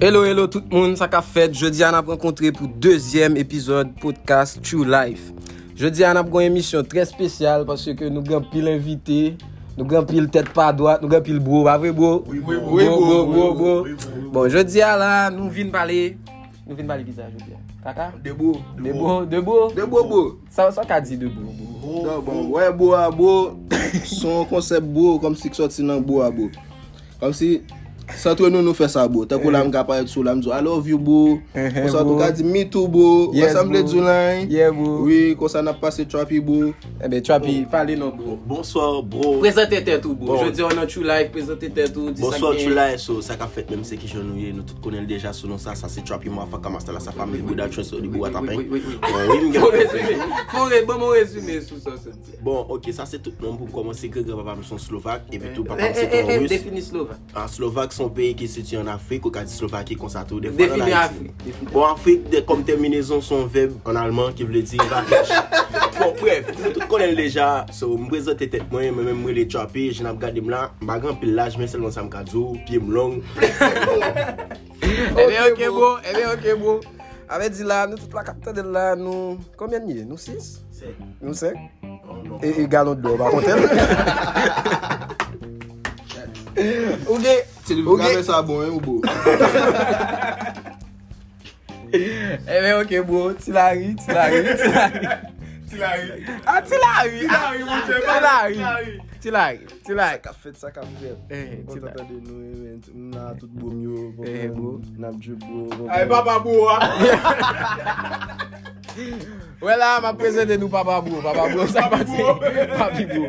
Hello, hello tout le monde, ça qu'a fait. Jeudi, on a rencontré pour deuxième épisode podcast True Life. Jeudi, on a une émission très spéciale parce que nous avons pile invité, nous avons pile tête pas droite, nous avons pile bro, pas vrai bro? Oui, bro. Bon, jeudi, là, nous venons parler bizarre, jeudi. Kaka? De beau. Ça qu'a dit de beau. Ouais, beau à beau. Son concept beau, comme si sorti dans beau à beau. Comme si... S'entre nous fait ça beau. Tant que l'âme capable de sous l'âme, I love you beau. On s'en tout cas dit me too beau. On semble du line. Yeah beau. Oui, qu'on s'en a passé Trappy beau. Eh ben Trappy, parlez non beau. Bonsoir bro. Présentez tête tout beau. Je dis on a True Life, présentez tête tout. Bonsoir True Life, so ça qu'a fait même c'est qui genouillé, nous tout connaissons déjà ce nom ça c'est Trappy moi fa kamasta la sa famille Buddha Chance au Bois Tapin. Oui. Bon résumé sous ça. Bon, OK, ça c'est tout nom pour commencer que grand papa me sont slovaque et puis tout papa c'est russe. Définis slovaque. Ah slovaque son pays qui se situe en Afrique, au Slovaquie, qu'on s'attend des fois. Définis Afrique. Bon, Afrique, comme terminaison, son verbe en allemand qui veut dire vacances. Bon, bref, tout connaît déjà, so, me présente tête moi, même moi, les Trappy, je n'ai pas regardé là, ma grand pile l'âge, mais seulement ça me cadeau, pied long. Eh bien, ok, bon. Avec dit là, nous, toute la capitale de là, nous, combien de nous 6? 7. Nous 5? Et galon de l'eau, par contre. Ok. C'est le gars ça bon ou beau. Eh bien OK beau, tu l'as ri. Ça qu'a fait. On t'entend de nous, on a tout beau mieux, beau. N'a du beau. Ah papa beau. Voilà, m'a présenté nous papa beau, ça passe. Papi beau.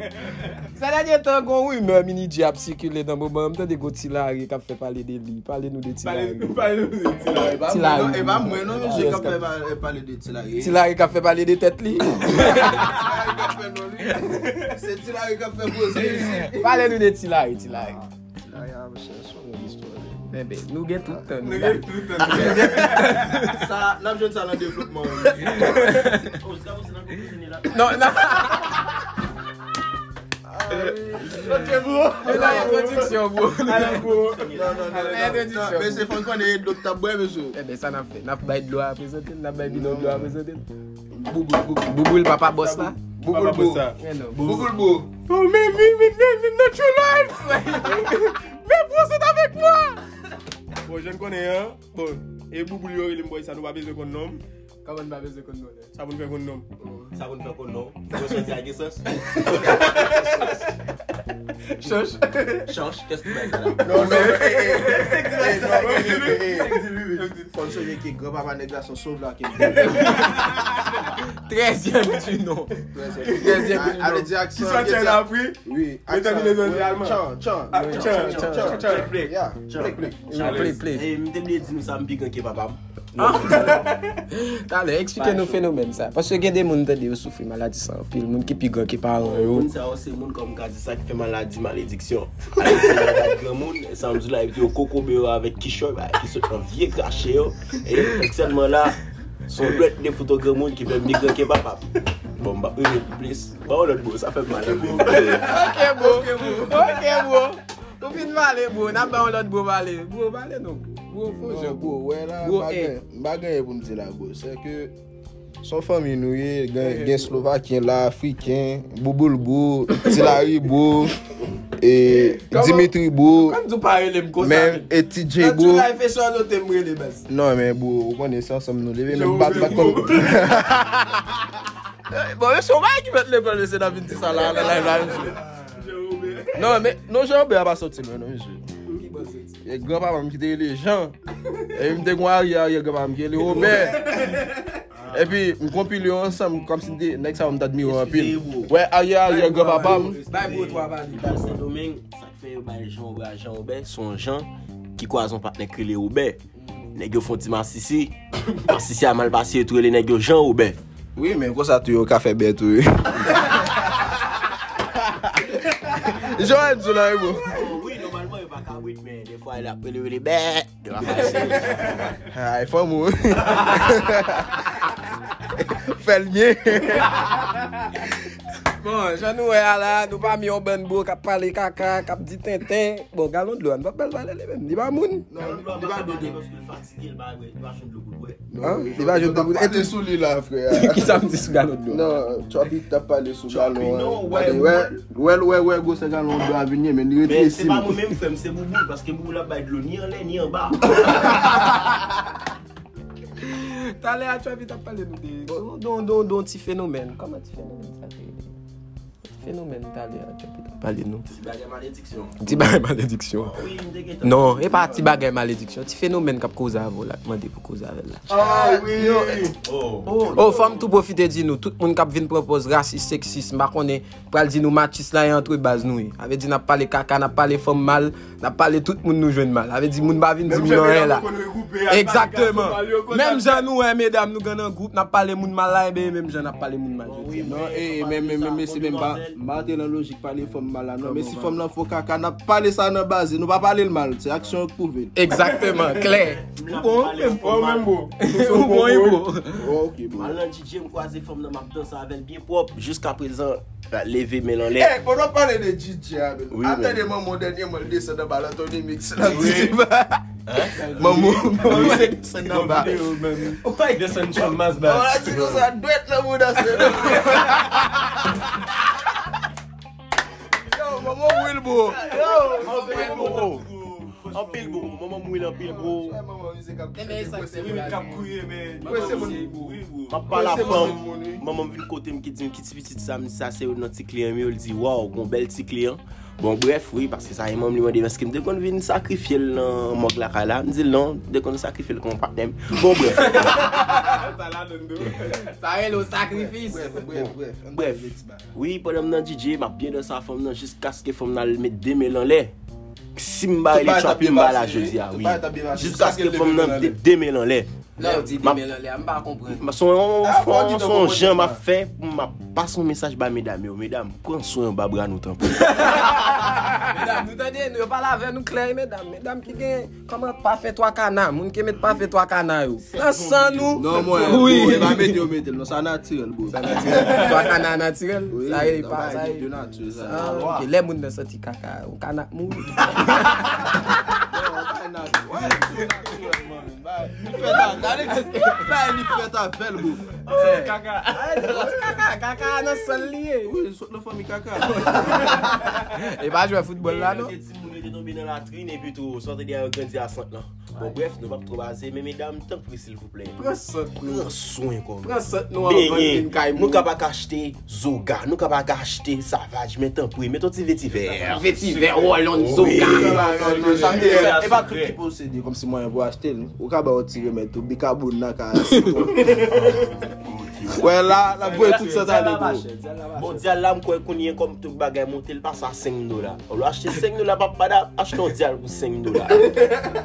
Ça dernier temps qu'on rumeur mini diable circuler dans moment, m'entend des Gotilari qui fait parler de lui, parlez-nous de Tilari. Tilari. Et pas moi non, je qui fait parler de Tilari. Tilari qui fait parler de tête li. C'est Tilari qui fait poser. Parlez-nous de Tilari. Tilari a une histoire. Bébé, nous gagne tout temps. Ça, là je ça dans développement. Non. Ok bro, la introduction. Mais c'est fun qu'on est docteur bois monsieur. Eh ben ça n'a fait, n'a pas de loi présenter, n'a pas de loi présenter. Bouboule papa boss là. Bouboule. Oh mais Natural Life. Mais procède avec moi. Bon, je ne connais rien. Bon, et Bouboule yo il me boy ça nous pas besoin qu'on nomme. Comment on va faire qu'on nomme? Ça va faire qu'on nomme. Je vais dire que ça. Change, qu'est-ce que tu vas dire là? Non, c'est que tu vas dire. Quand je dis que grand-papa nègre son sauve là. 13e du nom. Allez, direct. Qui sont tes là après? Oui. Déterminaison d'allemand. Play. Et me dit nous ça me pique que papa. Allez, expliquez nos phénomènes ça parce que il y a des monde qui souffrent maladie sans pile, monde qui pique qui parent yo. Ça c'est monde comme qui ça qui fait maladie malédiction. Grand monde ça me dit là et coco beu avec Kishoy qui se prend vieux craché et extrêmement là son bête des photogrammes qui fait migrant qui papa. Bon bah plus. Bon l'autre beau ça fait mal. OK bon. On finit mal bon, n'a pas l'autre beau parler. Beau parler non. Bagay pour me dire la go, c'est que son famille nous gagne Slovaquien là, africain, Bouboulbou, Tilari Bou et Dimitri Bou. Comme tu parles les comme ça. Même et TJ Bou. Tu as fait ça l'autre aimer les best. Non mais Bou, on connaît ça ensemble nous lever même pas comme. Bon, c'est moi qui mettre le bal de cette aventure ça là là. Non, j'ai oublié à pas sortir non monsieur. Et grand-papa me dit les gens. Et me dit qu'on arrière, grand-papa me dit les Robert. Et puis me compile ensemble comme si next ça on t'admire en pile. Ouais, arrière, grand-papa. Bye pour toi, vas-y. Saint-Domingue, ça fait les gens Robert, son gens qui croisent son partenaire que les Robert. Nèg font ti massisi. Massisi a mal passé tout les nèg Jean Robert. Oui, mais quoi ça tu au café bête. Joël Zola. Mais des fois elle a pelé les bêtes de la face. Il faut mourir. Fais le bien. Bon, Jean-Noël là, nous pas mis en bonne boue, qui a parlé caca, qui a dit tintin. Bon, galon de l'eau, nous pas belle valeur les mêmes. Il va moun. Non, il va donner parce que fatigué, il va jouer de l'eau. Il va jouer de l'eau. Et tu sous lui là, frère. Qui ça me dit sous galon de l'eau? Non, tu as parlé sous galon. Non, ouais, go c'est galon de l'eau à venir, mais il est c'est pas moi-même, frère, c'est Boubou, parce que Boubou là bas de l'eau ni en l'air ni en bas. T'as l'air à toi, tu as parlé d'un petit phénomène. Comment un petit phénomène ça fait? Phénomène, t'as l'air à toi, tu as parlé d'un petit bagage malédiction. Petit bagage malédiction. Oui, non, et pas petit bagage malédiction. Petit phénomène qui a causé à vous, là. Demandez pour causer avec là. Ah oui! Oh, femme, tout profiter de nous. Tout le monde qui vient proposer racisme, sexisme, ma connaît, pour dire nous, machiste là, entre base nous. Avait dit, n'a pas les caca, n'a pas les femmes mal, n'a pas les tout le monde nous joue mal. Avait dit, moun pas venir dire nous là. Exactement. Même gens nous, mesdames, nous avons un groupe, n'a pas les moun mal, même gens n'a pas les moun mal. Non, et même si même pas, marquez la logique, pas les femmes mal. Non, mais si femme là faut caca, n'a pas les ça dans base, nous pas parler le mal, c'est action prouvée. Exactement, clair. Bon, même bon. OK, bon. Malanti j'ai croisé femme dans ma danse avec bien propre jusqu'à présent. Levé mais en l'air. Eh, pour nous parler de DJ, attendez-moi mon dernier mot descend dans la Tony Mix. Maman, c'est dans bas. On va descendre sur masse bas. Voilà, tu nous as doué la mouda. Yo, maman Wilbo. Yo, en pile gros, maman mouille en pile gros. Mais ça c'est cap couillé mais c'est mon pas la femme. Maman vient côté me qui dit petit petite ça c'est notre petit client mais il dit waouh, bon bel petit client. Bon bref, oui parce que ça maman lui demande parce que dès qu'on vient sacrifier le mog la là, me dit non, dès qu'on sacrifie le compas. Bon bref. Ça là donne ça est le sacrifice. Bref. Oui, pendant mon DJ, m'a bien dans sa femme jusqu'à ce que femme n'a le mettre des mélanlais. Simba il champion là je dis ah oui jusqu'à ce que femme nan démêle en l'air là on dit démêle en l'air on pas comprendre son Jean m'a fait m'a passe un message ba mesdames prends soin ba bra nous tamp mesdames nous tendez nous pas laver nous clair mesdames qui gagne comment pas fait trois canards moun qui met pas fait trois canards sans nous non moi oui on va mettre non ça naturel bon ça naturel trois canards naturel ça il pas ça de nature ça les moun dans senti caca on canard moun. Et bah, je vais football là, non? Dans la trine et puis tout sortez des grandir à 100 là. Bon bref, nous va trop baser mais mesdames tant pris s'il vous plaît. Prends soin quoi. Prends soin nous en une caille. Nous capable acheter Zoga, nous capable acheter Savage mais tant pris mais ton petit verre. Petit verre Wallon Zoga. Et pas tout qui posséder comme si moi on va acheter au capable tirer mais tout bicarbone là. Ouais là, la boue toute ça là. Bon dial là moi qu'on y comme tout bagay monter le passe à $5. On l'a acheté $5 pas acheter dial pour $5.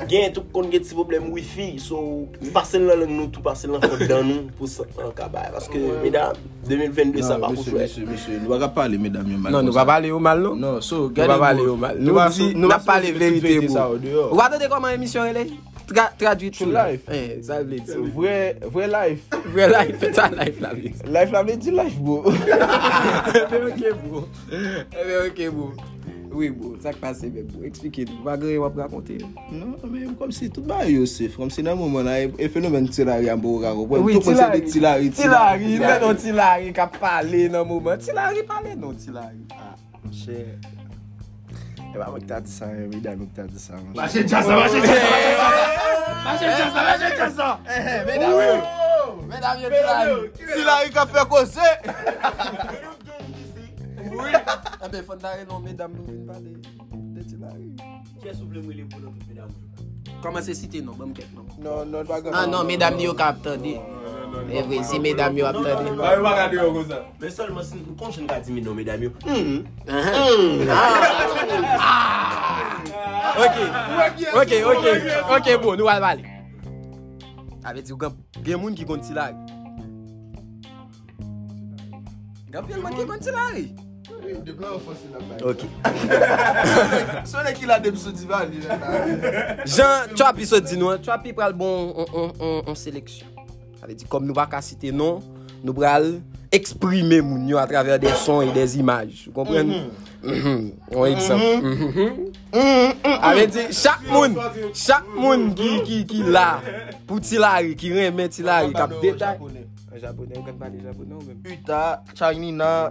Gain tout qu'on get petit problème wifi so passer là nous tout passer là dans nous pour ça cabaye parce que mesdames 2022 ça va pour monsieur nous va parler mesdames mal. Non, nous va parler au mal non. Non, so va parler au mal. Nous va parler vérité dehors. On va attendre comment émission elle est. Traduit tout live. Eh, ça veut dire vrai live. Vrai live, c'est ta live la vie. Live la vie, live bro. Eh ben OK bro. Oui bro, ça passe bien bro. Expliquez-nous, va gré on va raconter. Non, mais comme si tout bail c'est comme si dans moment là et phénomène Tilari en bora. Tout c'est de Tilari, mais non Tilari qui a parlé dans moment. Tilari parler non Tilari. Ah, cher. Et bah, je dit ça, je vais dire ça. Marchez de chasse, mesdames, si la rica fait causer. Oui. Ah ben, faut d'aller, non, mesdames, nous venons parler de Tilari. Qui est soufflé, moi, les boulots, mesdames? Comment c'est cité, non? Non, pas grave. Ah non, mesdames, nous avons attendu. Eh oui, si mesdames, vous attendez. Mais seulement si vous continuez à dire non, mesdames. OK, bon, nous allons aller. Avec du gars, il y a des gens qui comptent là. De plein offensive. OK. Sur les qui la débsodi va aller. Jean, tu as pu se dire non, tu as pu prendre bon en sélection. Elle dit comme nous va pas citer non, nous bral exprimer mon yo à travers des sons et des images. Vous comprenez? On exemple. Avec chaque monde qui là pour Tilari qui remet Tilari cap détail. Japonais, on parle japonais même. Puta, China,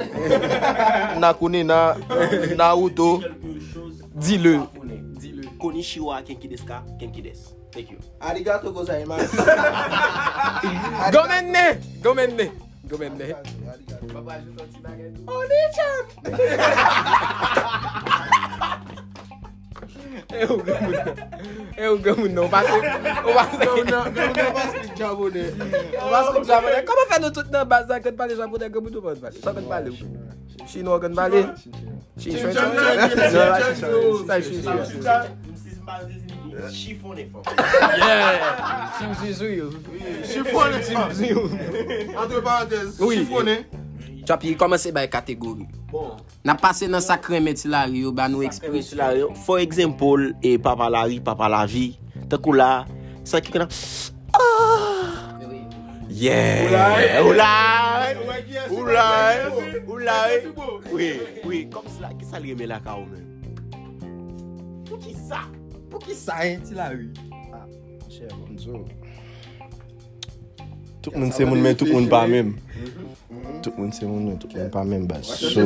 Nakuna, Naruto. Dis-le. Konnichiwa, kenki desu ka, kenki desu. Thank you. Arigato gozaimasu. Gomenne. Papa, je t'en tire. Oni-chan. On va se japonais. Comment faire nous toutes dans bazar quand parler japonais comme tout monde parler. Ça peut parler. Chinois quand parler. Chiffonné. Chapitre commencer par catégorie. Bon. N'a passé dans sacré métilario ba nous exprimer. For example et papa la vie, papa la vie. Tant que là, ça qui là. Yeah. Oula. Oui, comme cela qui ça remet la caou même. Pour qui ça métilario? Ah, cher bonjour. Tout le monde c'est mon mais tout le monde pas même. Tout le monde pas même bas. Moi tout le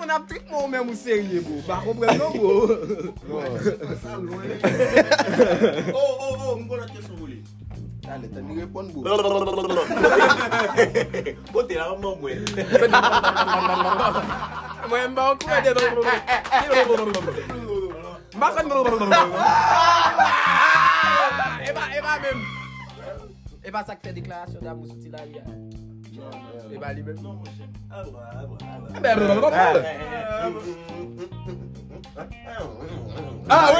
monde a trick moi même sérieux bro. Pas comprendre bro. Oh on connait question voulez. Allez, t'as ni répondre bro. Pote là moi. Moi même pas couper des non. Et bah ça fait déclaration d'amour sur Tilaria. Et bah lui-même. Ah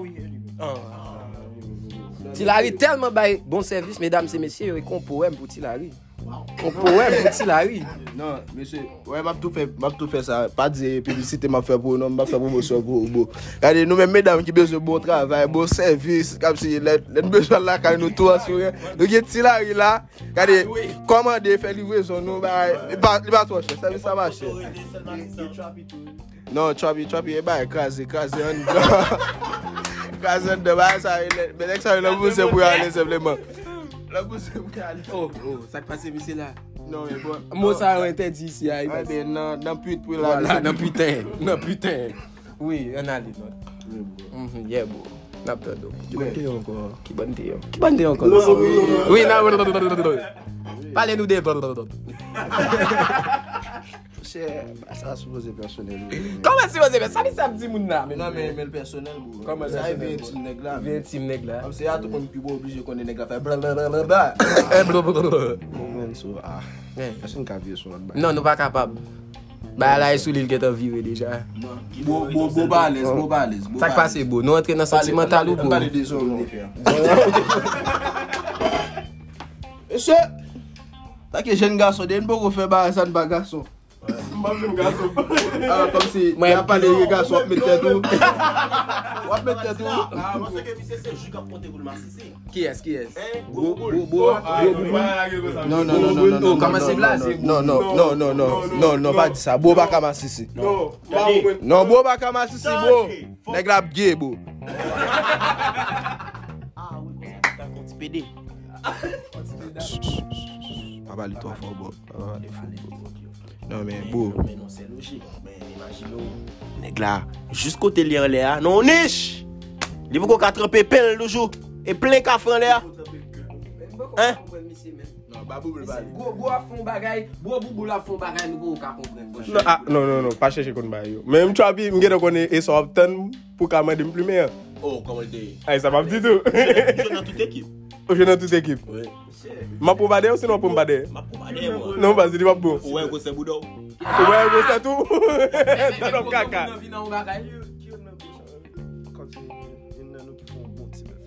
oui. Tilari tellement bon service, mesdames et messieurs, il y a un poème pour Tilari. Non, monsieur, ouais, m'a tout fait ça. Pas de publicité, m'a fait pour nous, m'a fait pour monsieur. Regardez, nous-mêmes, mesdames, qui besoin de bon travail, bon service, comme si les besoins là, quand nous tout assurés. Donc, il y a Tilari là, regardez, commander, faire livraison, nous, il va trop cher, service ça va cher. Non, Trapi, il va écraser, Cazen de base, mais dès que ça le pousse pour aller simplement. Le pousse pour aller. Oh, ça passe ici là. Non, mais bon. Moi ça a été dit ici. Ah ben non pute pour là. Non putain. Oui, on a dit non. Yeah bon. N'abtado. Qui bandé encore. Oui, non. Parlez-nous des ça supposé personnel. Comment supposé? Ça dit samedi mon là. Mais le personnel. Comment ça arrive team nèg là. Comme c'est à tout monde plus obligé qu'on est nèg là faire blablabla. Comment ça ah. Personne qui a vu sur l'autre. Non, nous pas capable. Bah là sous l'île qui est en viré déjà. Bon balèze. Ça passe beau. Nous entrer dans sentimental ou beau. Monsieur t'as que jeune garçon de ne pas faire barre ça de garçon. Comme si il a pas les gars soit mettre tout. Ah, moi c'est que monsieur c'est juste à porter pour le marcier. Qui est-ce? Non. Comment c'est blasé? Non, pas ça. Bo pas comme marcier. Non, bo pas comme marcier, bo. Nèg la gay, bo. Ah oui, t'as compte PD. Papa lui trop fort, bo. Non mais bon. Mais non c'est logique. Mais imaginons. Nèg là, jusqu'au télé en l'air, non niche. Il faut qu'on quatre pépins le jour et plein café en l'air. Hein? Non, babou le bal. Bois fond bagaille, nous pas comprendre. Non, pas chercher qu'on bail. Même tu as bien me connait et ça obtenu pour commander plus meilleur. Oh, comment dit. Ah, ça m'a dit tout. Je suis dans toute équipe. Oui. Ma poubade ou sinon poubade? Ma poubade. Non, vas-y, dis pas bon. Ouais, go c'est boudou. Ouais, go c'est tout. C'est ton caca.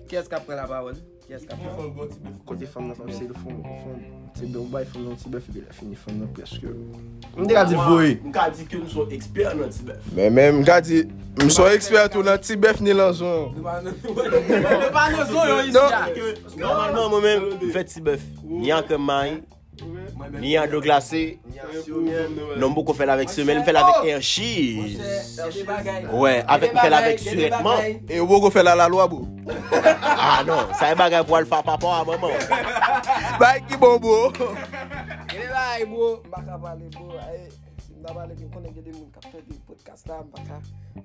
Qui est-ce qui prend la parole? Quand les femmes c'est le fond. C'est bon, il faut non, c'est bien, il finit femme presque. M'ka dit voyer. M'ka dit que nous sommes experts dans Tibef. Mais même m'ka dit nous sommes experts tout dans Tibef ni Lanzon. Pas Lanzon ici. Normalement moi même fait Tibef. Ni en Kemai, ni en glacé. Non beaucoup fait avec semelle, fait avec un cheese. Ouais, avec fait avec suraitement et beaucoup fait la loi beau. Ah non, ça est bagage pour le faire papa à maman. Bah qui bon beau. Hey bro, baka parler bro, n'a parler que connait des monde qui fait des podcasts là,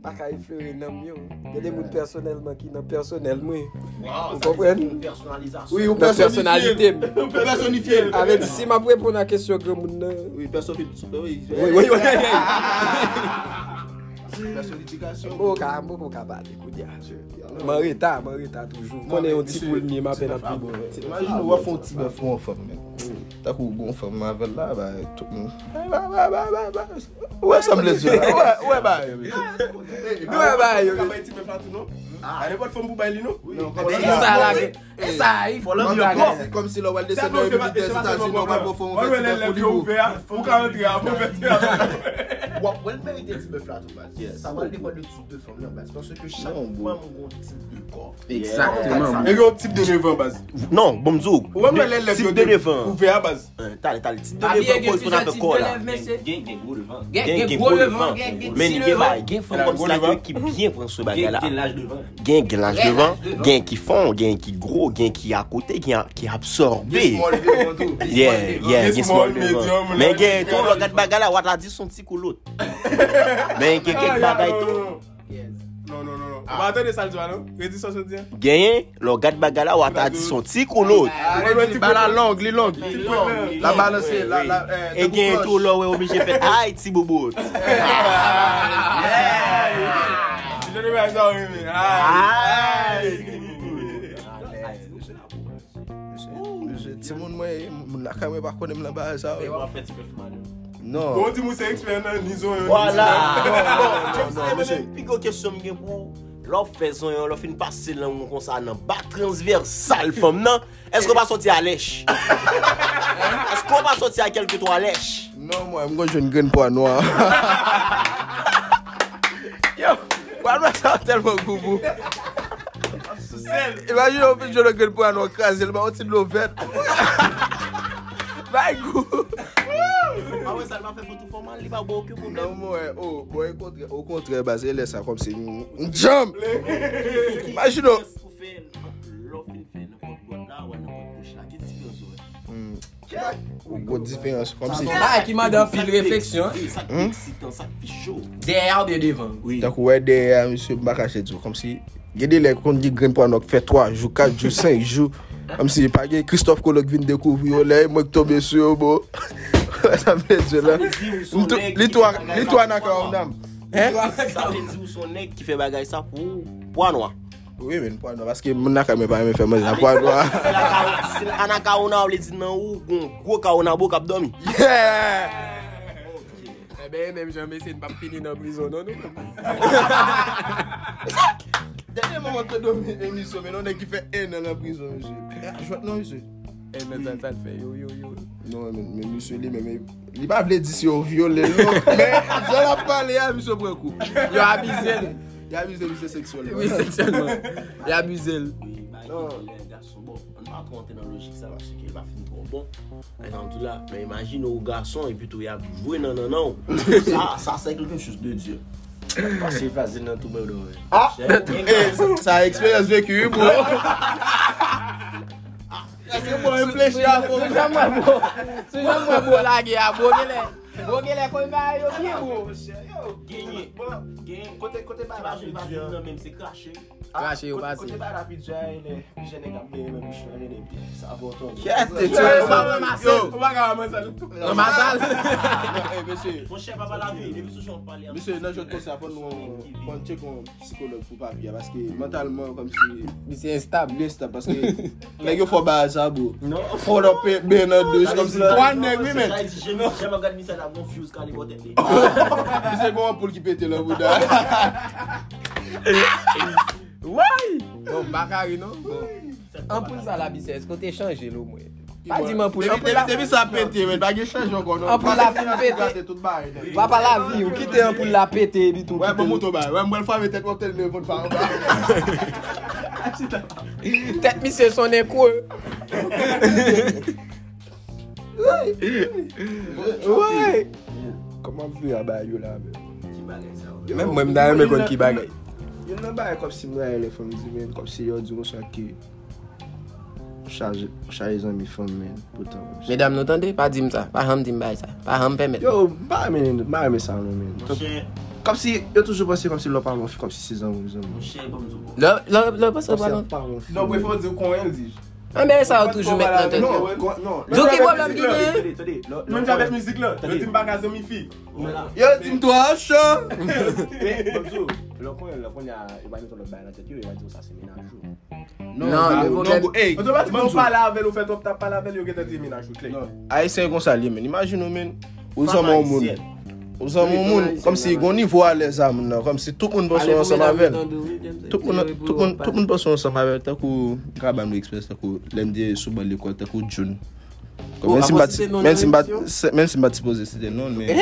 baka effleurer nom yo. Des monde personnellement qui dans personnel moi. Vous comprenez personnalisation. Oui, ou personnalité, personnifier. Avec si m'a répondre à question grand monde là. Oui, personnalité. Oui. Personification. Bon ka parler koudia. Marita toujours. Connait un petit poule ni m'a peine en plus bon. Imagine ou font petit bœuf en femme même. T'as qu'au bon faire Marvel là, bah tout le monde. Ouais, ça me laisse. Ouais, bah. Ah, pas de femme pour bailler, non? Et ça, il faut l'enlever. Comme si l'on va laisser le vitesse, sinon on va pas faire un verre. Pour qu'on rentre à vous faire. Ouais, le mérite des bœufs là, ça va dépendre du type de femme là, parce que chaque femme a un type de corps. Exactement. Et un type de rêve, base. Non, bonjour. Type de rêve. Ouvert à base. T'as le type de rêve correspondant avec corps là. Gain gros devant. Mais gain femme comme ça qui bien prend ce bagage là. Gain l'âge devant, gain qui fond, gain qui gros, gain qui à côté, gain qui absorbé. Yeah, gain small medium. Mais gain tout le gars bagala, on a dit son petit coup l'autre. Mais gain quelque bagaille tout. Non. On va attendre ça le jour non. Redis ça dire. Gain le gars bagala, on a dit son petit coup l'autre. Bala longue. La balancer, la et gain tout là ouais obligé faire aïe petit bobo. Je ne sais pas. Voilà, ça tellement goût. Imagine on fait le gueule pour un craser, le bâton de l'ouvert. Bye goût. Ah ouais, ça va faire photo formal, il va beau que pour non moi. Oh, au contraire, bah c'est ça comme c'est une jambe. Imagine on fait l'offre fait n'importe quoi là, on n'importe quoi là, qu'est-ce qui est une différence comme c'est là qui m'a donné une réflexion ça excitant ça chaud derrière de devant oui donc ouais derrière monsieur Bakaché tout comme si gardez les qu'on dit grain pour on fait 3 jours 4 jours 5 jours comme si pas Christophe Colloc vient découvrir là moi qui tombe sur bon ça me dit là l'histoire n'a qu'un dame hein ça dit où son nèg qui fait bagaille ça pour poids noir. Oui, mais pas parce que mon n'a pas me faire manger poids noir. Ana kaona ou dit nan ou gros kaona bo cap dormi. Yeah. Eh ben même jamais c'est pas fini dans prison non. Dernier moment de dormir émission mais non qui fait un dans prison monsieur. Non monsieur. Et maintenant ça fait yo. Non mais monsieur lui mais il pas veut dire si on violé l'autre mais je la parler à monsieur Branco. Yo abusé. Il abuse sexuellement. Oui, sexuellement. Il abuse. Oui, bah, les garçons, bon, on va pas rentrer dans la logique, ça va se qu'il va finir trop bon. Et dans tout là, mais imagine aux garçons, et plutôt il a joué, non. Ça, c'est quelque chose de Dieu. Parce qu'il va se dans tout le monde. Ah, ça a expérience vécue, bro. C'est bon, réfléchir à fond. C'est jamais bon, la guerre, bon, Bogele ko ba yo bien gros. Gagné. Côté ba la même c'est craché. Craché au basé. Côté ba rapide jaile, je n'ai pas bien même je n'ai bien. Ça va ton. Qu'est-ce que on va commencer ça tout. Normal. Eh monsieur, mon cher papa la vie, depuis ce on parler. Monsieur, non je te conseille pour nous prendre check un psychologue pour pas bien parce que mentalement comme si c'est instable parce que mais il faut ba ça beau. Non, faut le bien deux comme si trois nèg oui mais. Je regarde mi ça la confuse quand il va t'aider. C'est bon pour qui pète le bouddha. Ouais. Bon, Bakari, non? Bon. En plus, à la bise, est-ce que tu as changé l'eau, moi? Pas dit moi pour la péter, mais pas change encore. Pour la péter tout bail. Va pas la vie, ou quitter pour la péter et tout. Ouais, bon moto bail. Ouais, moi le faire tête cocktail de votre femme. Tête monsieur son écrou. Ouais. Comment vous à bail là mais. Même moi m'dame me connait qui bagaille. Il n'a pas comme si moi les femmes du même comme si yo du soit qui charge amis femmes pourtant mesdames n'entendez pas dire ça pas ham dire ça pas ham permettre yo pas mais ça non comme si yo toujours pensé comme si l'on parle comme si c'est un mon cher bon le pas ça pas non préfère dire qu'on elle dit ah mais ça toujours maintenant non donc il problème guiné attendez même avec musique là le team bagage mes filles yo dis toi chaud bonjour le con il va mettre le bail là tu il va dire ça c'est ménage Non, hey, automatiquement on parle avec le fait top t'a parler avec le gars dit ménage clé. Haïtien comme ça lui mais imagine nous Nous sommes au monde comme si on niveau à les âmes comme si tout le monde passe ensemble avec. Tout le monde passe ensemble avec tant que Grabam Express tant que lundi sous l'école tant que June. Même si pas supposé c'était non mais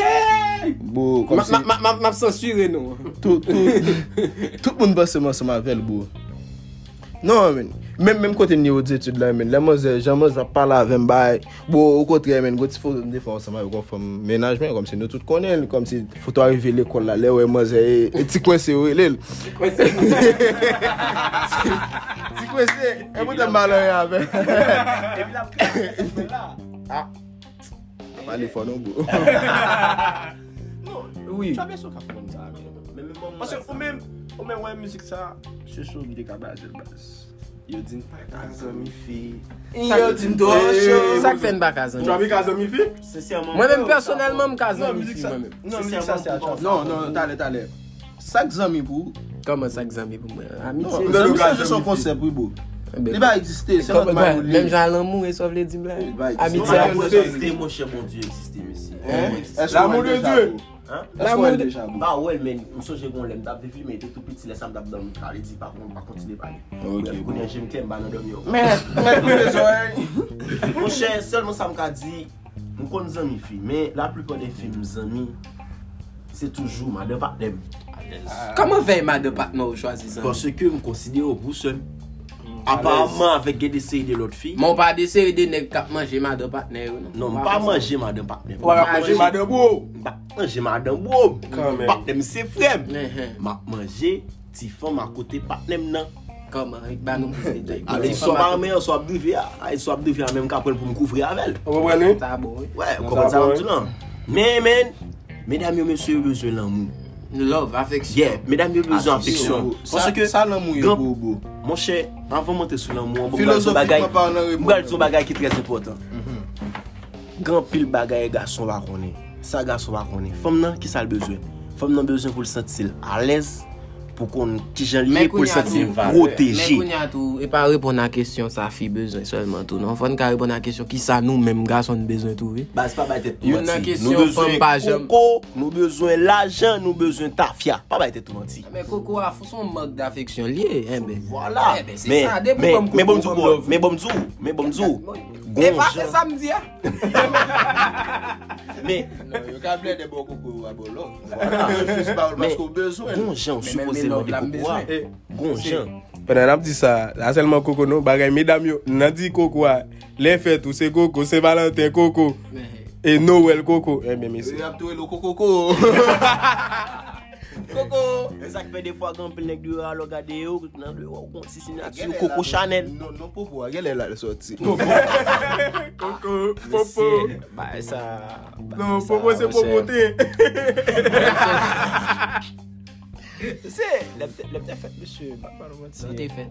bon comme si m'a censuré non. Tout le monde passe ensemble avec bon. Non même côté niveau des études là men la mose jamais ça parler avec bail bon au contraire men quand il faut défendre ça comme ménagement comme si nous tout connaît comme si faut arriver l'école là les ouais mose et petit coin c'est relèl petit coin c'est et moi mal avec et puis la classe là ah pas les phones go non oui tu as bien sûr qu'à prendre ça parce que même ouais musique ça c'est chaud des cabases yo din pas amis filles yo din do show ça fait pas amis tu as vu amis filles sincèrement moi même personnellement amis filles non musique ça c'est non t'allez ça amis pour comment ça amis pour moi amitié c'est son concept oui beau il va exister c'est même genre l'amour et sauf les dire amitié c'est mon cher mon Dieu exister monsieur l'amour de Dieu. Hein? L'amour déjà. Bah ouais mais on songe qu'on l'aime d'abord mais tout petit les sam d'abord parler dit par contre pas continuer parler. OK. On connaît j'aime t'aime bah non dormir. Mais les oreilles. Mon cher seulement ça me qu'a dit on connaît nos amis filles mais la plupart des filles mes amis c'est toujours madame partner. Comment veille madame partner au choisir ça? Parce que me considère au bout seul. Apparemment avec des séries de l'autre fille. Mon pas des séries de nèg cap manger madame partner non. Non, pas manger madame partner. Manger madame beau. Manger madame beau. Partner c'est frère. M'a manger ti femme à côté partner nan. Comment avec ba nous plus détail. Allez, soit armé, soit privé, elle soit privé même qu'après pour me couvrir avec elle. Vous comprenez? Ça bon. Ouais, comment ça tout là. Mais mesdames et messieurs, besoin l'amour. Love, affection. Yeah, mesdames, nous besoin d'affection. Parce que ça l'amour bobo. Mon cher, avant de monter sur l'amour, on va son bagage qui est très important. Grand pile bagage garçon va connaître. Ça garçon va connaître. Femme nan qui ça le besoin. Femme nan besoin pour le sentir à l'aise pour qu'on qui j'enlier pour le sentir protégé. Mais connait tout et pas répondre à question ça fille besoin seulement tout. Non, faut qu'on répondre à question qui ça nous même garçon besoin trouver. Bah c'est pas ba tête. Nous besoin pas jam. Nous besoin l'argent, nous besoin tafia. Pas ba tête tout menti. Mais coco a son manque d'affection lié hein ben. Voilà. Mais ça des problèmes. Mais bon zou. Mais pas ce samedi hein. Mais le câble de beaucoup pour abolo. Voilà, juste pas parce qu'on besoin. Bon gens supposé pendant dit ça, là seulement coco non bagay mesdames yo, n'a dit coco les fêtes ou c'est coco, c'est Valentin coco et Noël coco. Eh bien monsieur. Coco, ça fait des fois grand pile nèg de à regarder yo dans le si signature Coco Chanel. Non popo, elle est là sorti. Coco, popo. Bah ça. Non, popo c'est pour monter. C'est la fête monsieur papa romantique. C'était fête.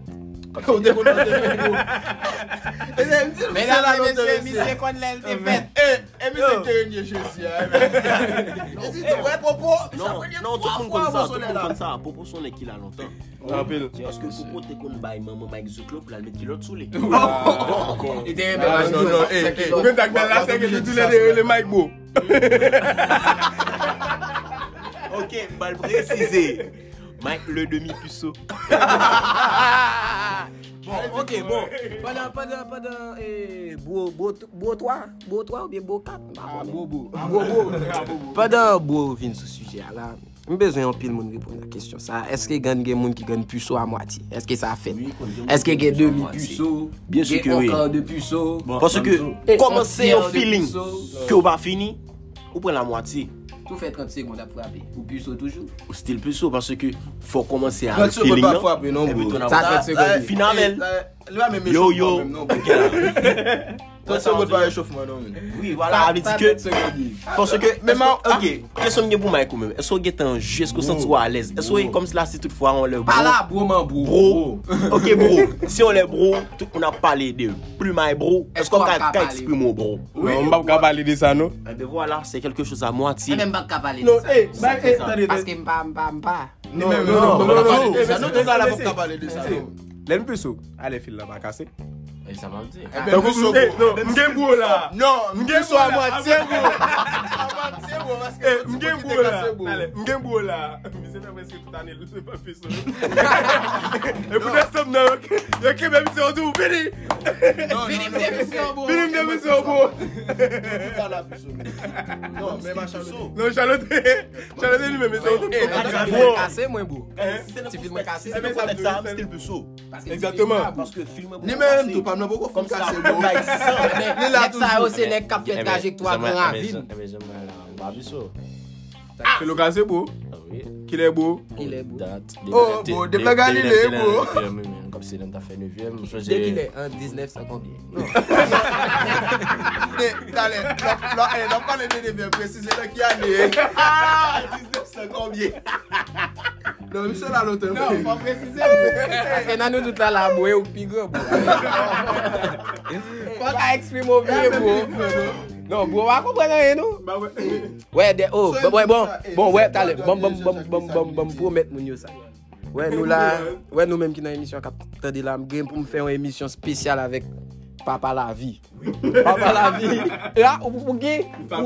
Comme des bonnes fêtes. Mais là monsieur qu'on l'a été fête. Et monsieur dernier je suis hein. C'est vrai popo. Non tout le monde comme ça. Popo son est qu'il a longtemps. Parce que popo t'es qu'on bail maman Mike Zuclo pour la mettre l'autre sous les. Et derrière non eh. Même dans la c'est que tous les Mike beau. OK, mal précisé. Mike le demi puceau. Bon, OK, Ok, bon. Pendant Beau 3 ou bien Beau 4. Pendant Beau vient sur ce sujet là, j'ai besoin de monde répondre à la question. Est-ce qu'il y a des gens qui gagnent puceau à moitié? Est-ce que ça a fait? Est-ce qu'il y a 2000 puceaux? Bien sûr que oui. Encore de puceaux. Parce que commencer au feeling que vous pas fini, vous prenez la moitié. Tout fait 30 secondes à frapper. Ou puceau toujours. Ou style puceau parce que faut commencer à feeling. Pas frapper non. Ça 30 secondes. Finalement. Yo. Ça ne pas échauffer moi non. Oui, voilà, elle dit que parce que même OK, qu'est-ce que pour Mike même? Est-ce que tu en jeu, est-ce que tu sens à l'aise? Est-ce que comme cela si toutefois on le bro. OK bro, si on les bro, on a parlé de plus my bro. Est-ce qu'on peut exprimer mon bro? On va pas parler de ça non. Et voilà, c'est quelque chose à moitié. Même pas parler de ça. Non, parce que pas. Non. Ça nous donne la pas parler de ça. L'aime plus allez fil là pas casser. Et ça m'a dit. Donc vous non, là. Non, m'gembou à moitié. M'gembou là. Mais c'est parce que toute année le fait pas plus. Et pour ça non. Il y a qui même c'est tout fini. Non, mais machin. Non, Charlotte lui même c'est casser moins beau. C'est film casser. C'est ça, c'est le puceau. Exactement. Parce que film beau. Non, beaucoup comme ça, c'est bon. Mais là, ça aussi, les capteurs de trajectoire dans la ville. Mais j'aime la barbeau. C'est le gars, c'est beau. Qu'il est beau. Oh, beau. Depuis la Galilée, il est beau. Comme si on t'a fait 9e. Dès qu'il est en 1950. Dans les 9e, précisément qui a né. 1950. Non, mais c'est là l'autre. Non, pas préciser. Et nous tout là, la boue au pigre. Pas qu'à exprimer au vieux, non, vous ne comprenez rien, non? Bon, promettre mon ça. Ouais, nous là, ouais, nous même qui dans l'émission, attendez là, je pour me faire une émission spéciale avec Papa la vie. Papa la vie. Là, vous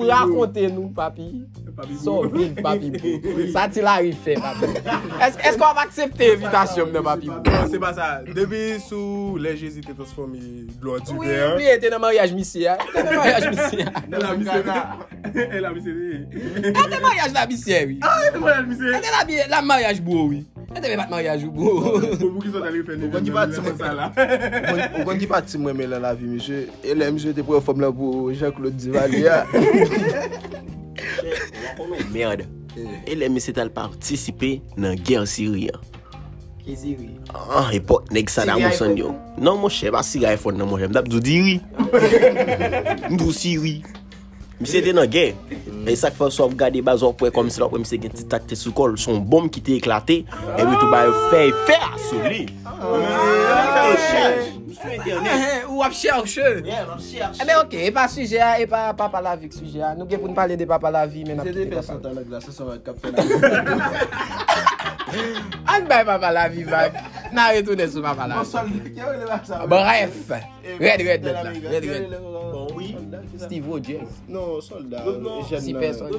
racontez nous, papi. Papi. Ça, tu l'as fait, papi. Est-ce qu'on va accepter l'invitation de papi? Non, c'est pas ça. Depuis sous les Jésus, tu transformé gloire du Père. Oui, tu es dans le mariage missionnaire. Tu es dans le mariage missionnaire. Et t'es pas de mariage ou beau. Pour qui sont allés faire des vidéos. On continue pas de moi mais la vie monsieur. Et là monsieur était pour une femme là pour Jean-Claude Divalia. Merde. Et là monsieur t'a participé dans guerre syrienne. Qui Syrie? Ah, époque nèg Saddam Hussein yo. Non mon cher, pas Syrie iPhone non mon cher. M'd'a dire. M'dou Syrie. Monsieur était dans guerre. Et ça fait sauf garder bazar pour comme ça pour monsieur qui petit tac sous col son bombe qui était éclaté et puis tout ba faire sur lui. Monsieur internet ou à chercher. Mais OK, et pas sujet et pas papa la vie sujet. Nous qui pour parler de papa la vie mais c'est des personnes dans la glace ça va capter la. An bay papa la vie va. Na retourner sur papa la vie. Bref. Red. Bon oui. Steve Rogers. Non, soldat.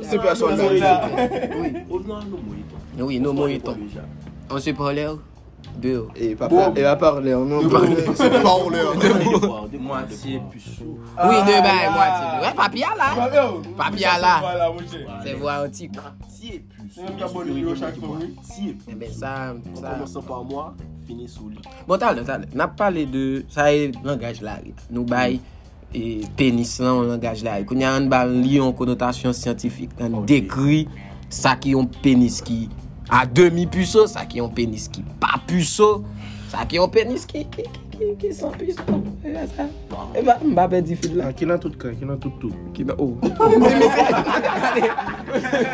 C'est pas soldat. Oui. Oui, nous mourons. On se parlait de et à parler on en parler. C'est de moitié puceau. Oui, de bay moitié. Ouais, papia là. C'est voir anti moitié puceau. Mais ça commence par moi, finit sous lui. Bon, t'as n'a parlé de ça est langage là. Nous bay et pénis là on langage là il y a un bal lié en connotation scientifique on décrit ça qui ont pénis qui à demi puceau ça qui ont pénis qui pas puceau ça qui ont pénis qui sont puceau et bah on va pas dire là qui dans tout cas qui dans tout qui dans oh et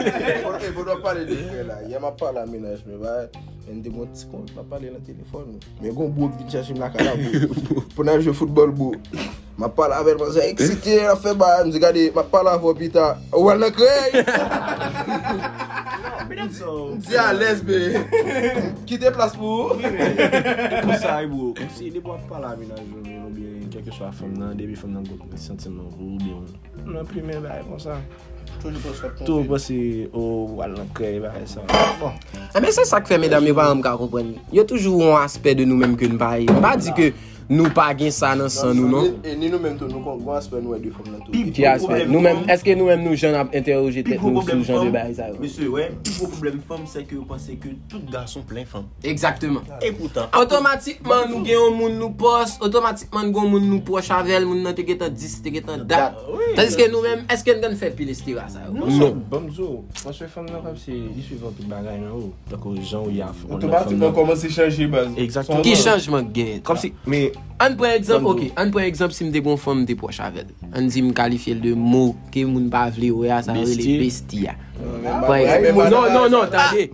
vous doit parler de là il y a m'a pas la ménage mais va on te montre qu'on va parler dans téléphone mais gon bout vite chercher la cala pour un jeu football beau. Ma parle avec moi, j'ai excité, elle a fait bah, je me regarde, ma parle avec Vopita, ou elle a créé. Dis à l'aise, qui te place pour? Pour ça, bro. Si les bois parlent à ménage, ou bien quelque chose à faire, dans début, femme dans le sentiment, ou bien. Non, primaire, bah, comme ça. Tout passé au Alain-Créé, bah, ça. Bon. Mais c'est ça que fait, mesdames, et messieurs, je comprends. Il y a toujours un aspect de nous-mêmes que nous ne parlons pas. On ne dit que. nous pas gain ça dans sang nous non et nous même tout nous on aspect nous deux femmes là tout qui aspect nous même est-ce que nous même nous jeunes a interrogé tête nous sur genre de bail ça monsieur ouais le problème femme c'est que vous pensez que tout garçon plein femme exactement et pourtant automatiquement nous gain un monde nous poste automatiquement nous gain monde nous proche avec monde nan te getan 10 te getan date tandis que nous même est-ce que nous fait pile stira ça non bonzo parce que femme là c'est ils suivent tout bagaille en haut donc gens il y a automatiquement commencer changer base exactement qui changement gain comme si mais un prend exemple OK un prend exemple si me des bonnes femmes des proches avec on dit me qualifier de mot que moun pas vle ouais ça les bestia non attendez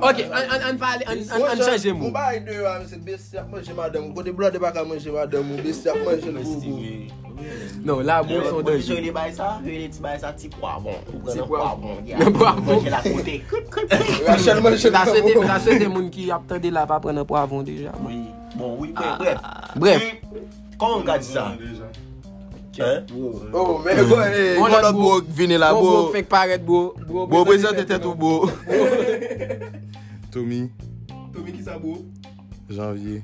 OK on parle on change mot on parle de c'est bestia manger madame côté bloc de pas manger madame bestia manger le non là bon sont deux je les bail ça les petits bail ça petit poivron petit poivron j'ai la côté actuellement c'est des monde qui attendait là pas prendre poivron déjà oui bon oui bref comment on regarde ça hein oh mais on a beau venir là beau fait paraître beau présenter tête tout beau Tommy qui ça beau janvier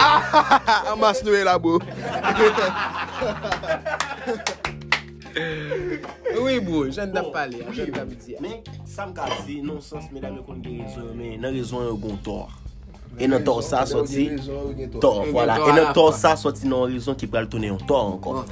ah masse Noël là beau oui bon je ne t'ai pas parlé je ne t'ai pas dit mais ça me casse non sens mesdames qu'on raison mais non raison un bon tort et non tort ça sorti tort voilà et non tort ça sorti non raison qui pourrait tourner en tort encore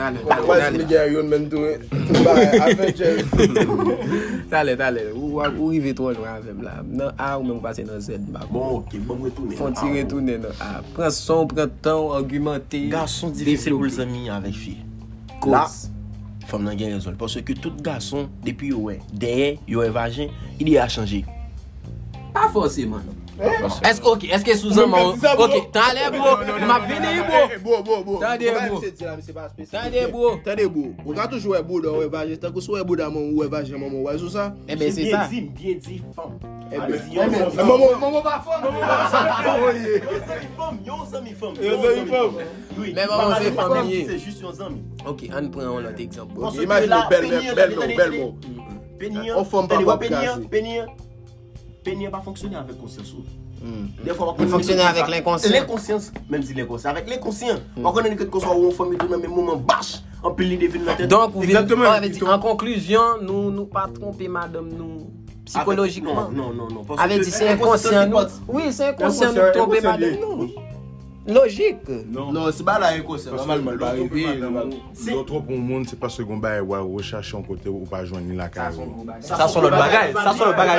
t'allez ou arriver trop loin avec là non a ou même passer dans Z bon OK bon retourner faut tirer tourner non a prend son prend temps argumenter garçon difficile pour les amis avec fille là femme n'a gain raison parce que tout garçon depuis ouais derrière yo est vagin il a changé pas forcément est-ce OK est-ce que Suzanne OK t'allez beau m'a venir beau t'allez beau on a toujours un beau dans vagin tant que soit beau dans mon vagin maman ouais ça et ben c'est ça bien dit femme maman pas femme oui yo femme oui mais maman c'est familier c'est juste un ami OK on prend un autre exemple imagine belle mot Pénir pas fonctionner avec conscience. Des fois on fonctionner avec l'inconscient. L'inconscience même si l'inconscient avec l'inconscient. On connaît que qu'on soit on famille tout même moment bâche en pile devine la tête. Donc exactement en conclusion nous pas tromper madame nous psychologiquement. Non avec dit c'est inconscient. Oui, c'est inconscient nous tromper madame nous. Logique. Non, c'est pas la inconscient. Normalement pas arriver. Nous trompons monde c'est parce qu'on bail rechercher un côté ou pas joindre la case. Ça sont le bagage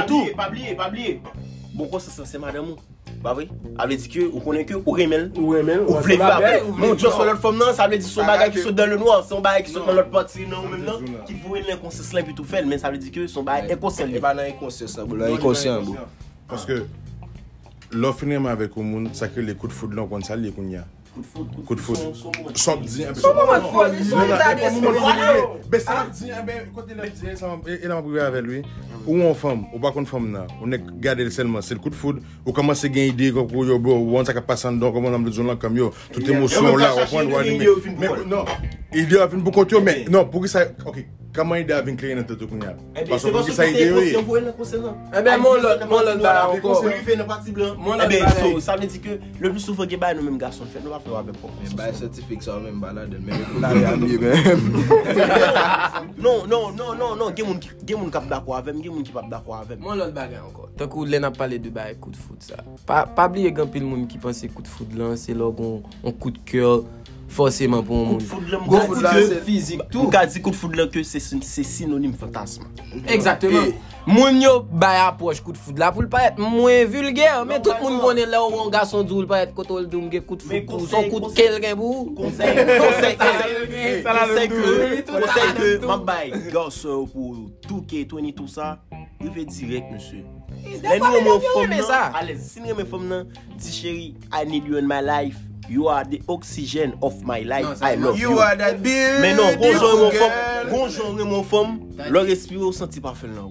tout. Pas oublier. Bon quoi ça c'est madame. Bah oui. Avait dit que on connaît que ou remel. Ou voulez pas. Non, juste sur l'autre forme non, ça veut dire son bagage qui saute dans le noir, son bagage qui saute dans l'autre partie non même non, qui voulait l'inconscient là puis tout faire mais ça veut dire que son bagage inconscient. Et pas dans inconscient ça, l'inconscient. Parce que l'offrir avec au monde ça que les coups de foudre là qu'on ça les connait coup de foudre sans dire un peu ça dit côté là dit ça et là on prier avec lui ou on femme ou pas qu'on femme là on est garder seulement c'est le coup de foudre ou commencer gain idée comme yo on ça qui passe donc comme on me dit là comme yo toute émotion là on prend droit mais non il doit venir pour côté mais non pour que ça OK comment il doit venir créer notre tout connait parce que ça idée oui eh ben mon l'autre là encore ça veut dire que le plus souvent que bail nous même garçon fait nous bah certificat ça même balade même non gen moun cap d'accord avec gen moun qui pas d'accord avec mon l'autre bagarre encore tant que l'on a parlé de bail coup de foot ça pas oublier grand pile monde qui pensait coup de foot là c'est logon on coup de cœur forcément pour monde coup de foot là c'est physique tout gars dit coup de foot là que c'est synonyme fantasme exactement moun yo bail approche coup de foot là pour pas être moins vulgaire mais tout monde connaît là on garçon doul pas être côté doum coup de foot son coup de quelqu'un pour conseil ça là que ma bail garçon pour tout qui tourner tout ça il veut direct monsieur les noms font mais ça allez signer mes femmes là dit chérie I need you in my life. You are the oxygen of my life. Non, I love you. You are the beer. Mais non, bonjour mon femme. Le respire au senti parfait là.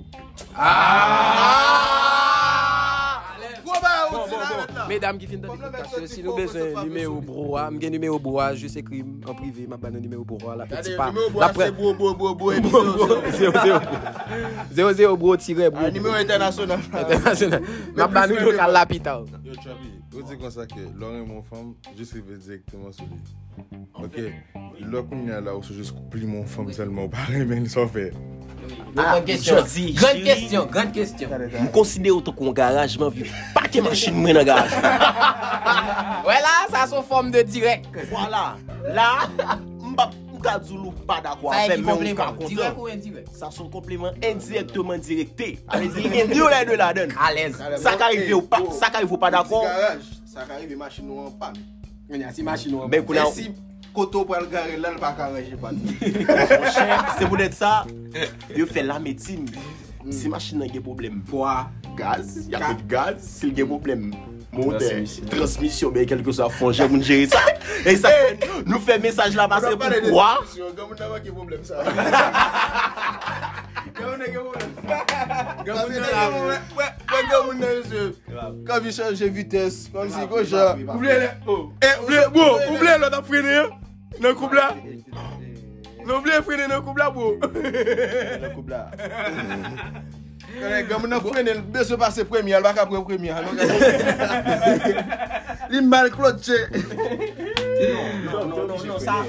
Ah! Allez. Bon. Mesdames qui finissent dans l'invitation, si nous besoin numéro broa, je vais numéro broa, je sais écrit en privé, je vais numéro broa, la petite part. Après, zéro, numéro international. Je vais numéro à l'hôpital. Yo, Travi, vous dites comme ça que Laurent, mon femme, je suis directement sur lui. Ok, lorsqu'on est là, je suis plus mon femme seulement, pareil, mais ils sont faits. Ah, grande question. Je considère autant qu'on garage, je vu pas que machine dans le garage. Voilà, ça c'est une forme de direct. Voilà. Là, je ne pas d'accord avec moi. Direct ou indirect? Ça c'est un complément indirectement directé. Allez-y, il y a deux de la donne. À l'aise. Ça arrive ou pas, ça arrive pas d'accord. Ça arrive machine ou en panne. Si machine ou en panne. Koto pour le garer là, le pas arranger pas. C'est pour être ça, je fais la médecine. Si machine a des problèmes, poids, gaz, il y a pas de gaz, s'il y a des problèmes, moteur, transmission, mais quelque chose à fond, j'ai voulu gérer ça. Et ça, nous fait message là parce que pourquoi? Quand il change de vitesse, comme si quoi, oubliez l'autre freiner, le couple là. Oubliez freiner le couple là, bro. Le couple là. Quand on freine, le bœuf se passe premier, elle va qu'à prendre premier. Il mal cloché.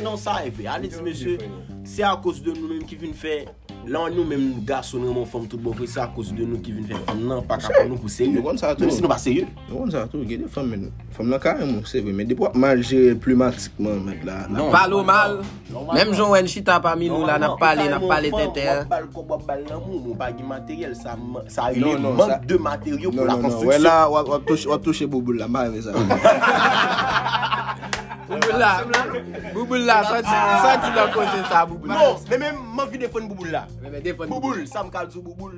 Non, ça est fait. Allez-y, monsieur, c'est à cause de nous-mêmes qui venons faire. Là, nous-mêmes, garçons, nous femmes, tout bon, c'est à cause de nous qui viennent faire. Non, pas capable nous pour sérieux. Même si nous pas sérieux. Nous sommes tout, il y a des femmes là carrément, c'est vrai, mais des fois mal géré pneumatiquement là. Non, pas le mal. Même Jean Wenchita parmi nous là, n'a pas les terres. Pas le l'amour, mon pas du matériel, ça a eu manque de matériaux pour la construction. Ouais là, on touche Boubou là, mal ça. Bouboula, ça tu l'as causé ça, Bouboula. Non, mais même mon vie défend Bouboula. Bouboula, ça me calme sur Bouboula.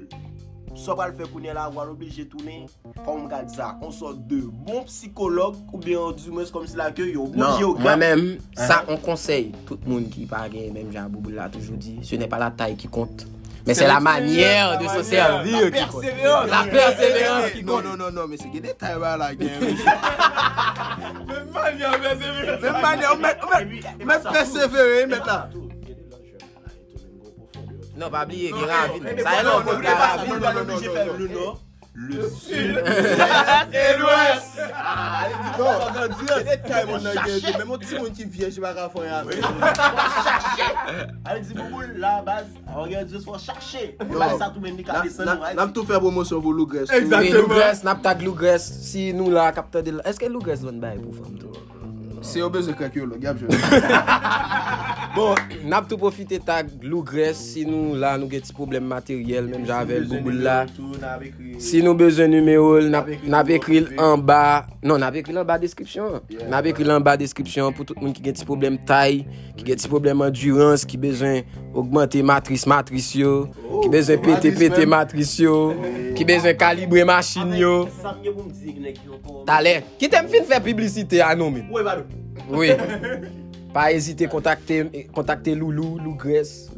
Ça va le faire qu'on est là, on va l'obliger de tourner. Comme ça, on sort de bons psychologues ou bien du moins comme si la queue, on bouge au gars. Moi-même, ça, on conseille tout le monde qui parle, même Jean Bouboula, toujours dit, ce n'est pas la taille qui compte. Mais c'est la manière de se servir. La persévérance qui compte. Non, mais c'est que des tailles là. Même manière de persévérer. Même persévérer maintenant. Non, pas oublier, il y a la ça est long, non. Le sud, l'est et l'ouest. Même un petit monde qui vient, je vais raffoler avec. Allez, dis beaucoup la base. Regarde, je suis cherché. Ça tout même nickel. N'a tout fait promotion pour Lougresse. Exactement. N'a pas de Lougresse. Si nous la capteur de, est-ce que Lougresse vend bail pour femme toi? C'est au besoin de calcul, gars. Bon, n'a pas tout profité tag Lougresse si nous là nous get problème matériel même j'avais Google là. Si nous besoin numéro, n'a écrit en bas. Non, n'a écrit en bas description. N'a écrit en bas description pour tout le monde qui get problème taille, qui get problème endurance, qui besoin augmenter matrice yo, qui besoin péter matrice yo, qui besoin calibrer machine yo. T'allais, qui t'aime fin faire publicité à nous même. Oui. Pas hésiter à contacter Lougresse.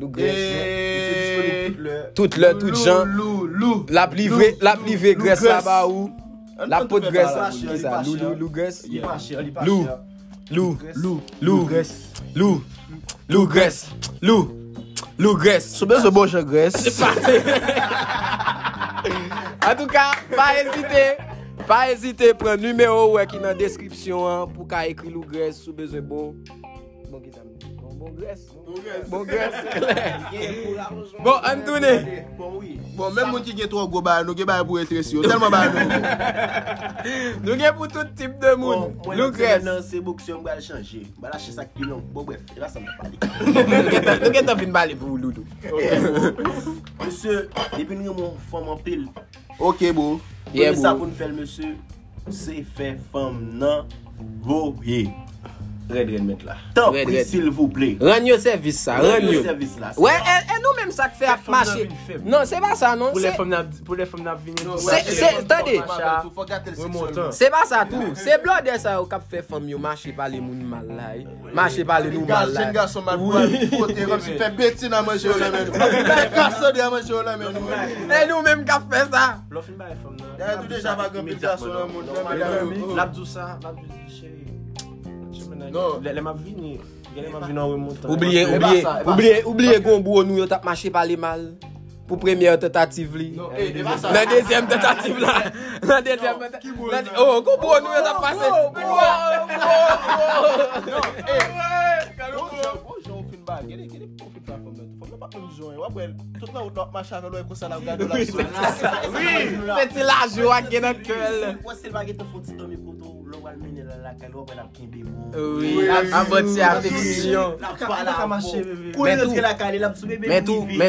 Toute gens. La livrer Graisse là-bas où la peau de Graisse là. Lougresse. Lougresse. C'est bien ce bon jeu Graisse. C'est parti. En tout cas, pas hésiter, prendre le numéro qui est dans la description pour écrire Lougresse sous besoin bon. Bon Grèce. Bon, Antoine. Bon, même mon qui est trop gros, nous sommes pour être sûr. Tellement nous sommes pour tout type de monde. Lougresse. Non, c'est bon que je vais changer. Je vais lâcher ça qui est long. Bon, bref, là, ça me parle. Nous sommes parler pour Loulou. Monsieur, depuis nous avons femme en pile. Ok, bon. Et ça pour nous faire, monsieur, c'est faire femme non voyer. Tant pis, s'il vous plaît. Rendre service ça. Rendre service là. Ouais, et nous même ça fait marcher. Non, c'est pas ça non. Pour les femmes n'a venir. C'est attendez. C'est pas ça tout. C'est blonde ça au cap fait femme yo marcher par les moun mal là. Marcher par les nous mal là. Garçon mal côté comme si fait bêtise à manger là même. Garçon de manger là même. Et nous même cap fait ça. L'offre pas femme là. Tout déjà pas grand pizza sur le monde. L'abdou ça, l'abdou chérie. Non, les m'a vini, les m'a vini en remontant. Oubliez Gombo nous on t'a marché par les mal pour première tentative li. Non, la deuxième tentative là. La deuxième. Oh, Gombo nous on t'a passé. Non, bonjour fin bag. Quel profite pas comme pas besoin. Ouais, après toute la route marche avec l'œil comme ça la regarde la. Oui, c'est la joie qui est dans cœur. Moi c'est le baguette faut tomber pour toi. Oui, abonné à affection. Mais tout, il y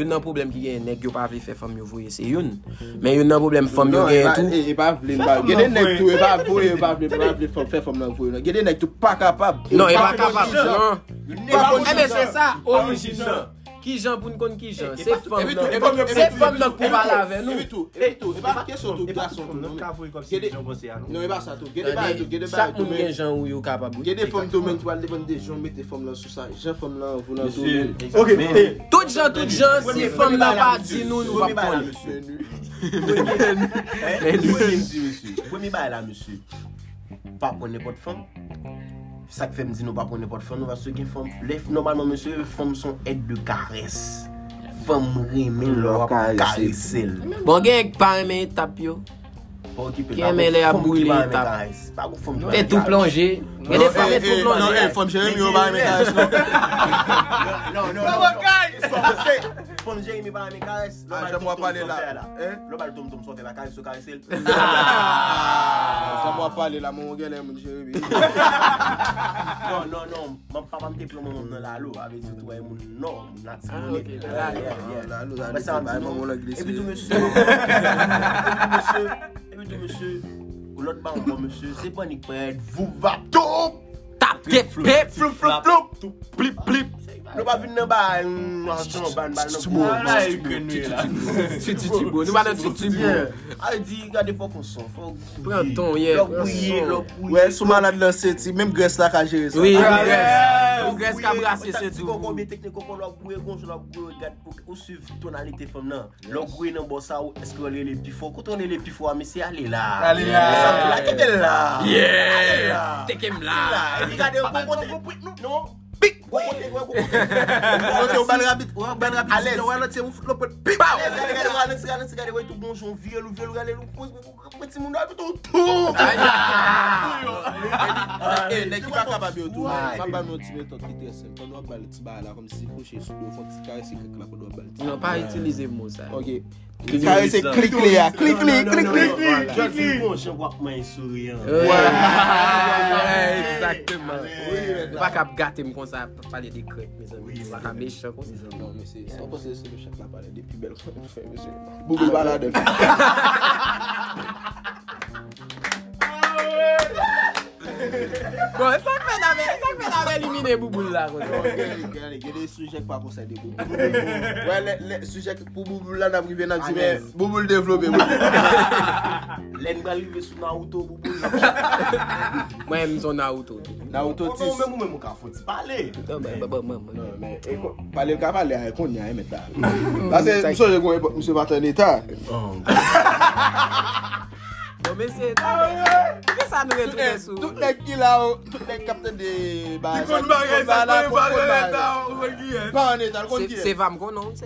a un problème qui est nèg yo pas veut faire femme yo voyer c'est une. Mais il y a un problème femme yo gagne tout et pas veut pas. Il y a nèg tout et pas voyer pas veut faire femme nan voyer. Il y a nèg tout pas capable. Non, il pas capable. Mais c'est ça, original. Qui j'en pour nous qui j'en c'est femme donc pour parler avec nous et tout c'est pas question tout garçon non cavouille comme si j'en pensais à nous non et pas ça tout gade pas tout mais gens où yo capable gade femme tout même toi dépend des gens mettez femme là sous ça gens femme là vous là tout OK toutes gens si femme là pas dit nous nous va pas monsieur premier bail là monsieur pas prendre n'importe femme. Ça fait me dire nous pas prendre n'importe femme, nous va se gain femme. Normalement monsieur, femmes sont aide de caresse. Femme remet leur caresse. Bon gain pas aimer tapio. Qui aime les à brûler tapio. Pas une femme. Fait tout plonger. Mais les femmes tout plonger. Non, les femmes j'aime mieux pas aimer caresse. Non. Femme j'aime pas aimer caresse. Je moi parler là. Hein? Le bal tombe sur la caresse, caresse. Je moi parler là mon gars, mon chéri. Non, mon papa me dit mon dans la lou avec tout ouais mon nom natif. La lou ça va mon glissé. Et puis tout monsieur, l'autre banc monsieur, c'est panique prête, vous va tout tap flop blip. Nous pas venir dans bas, nous en bas là que nous là. Nous pas dans tout bien. Elle dit regardez faut qu'on s'en faut. Prends ton hier. Ouais, sous malade lancer ti même graisse là qu'a gérer ça. Oui. Graisse qu'a brasser c'est tout. Qu'on combien technique qu'on l'a brouiller gonjon l'a brouiller regarde pour suivre tonalité femme là. L'on brouiller dans bon ça est-ce que les pifo contrôler les pifo mais c'est aller là. Ça là qu'elle là. Yeah. Tekem là. Regardez on compte nous non. Big crêpes mes amis ça va méchant comme ça non mais c'est on pense que c'est le chef là parler des plus belles fois de faire monsieur beaucoup balade bon ça fait éliminer Bouboule là il y a des sujets pas conseil de Bouboule ouais les sujets pour Bouboule là n'a privé n'a dit mais Bouboule développer l'en va arriver sur Naruto Bouboule moi même sur Naruto ti moi même ka foti parler mais parler ka parler avec on y a mettre parce que monsieur je pas en état. Mais c'est ça nous retrouver sous toutes les qui là toutes les capitaines des bah qui connait pas l'état c'est va me connait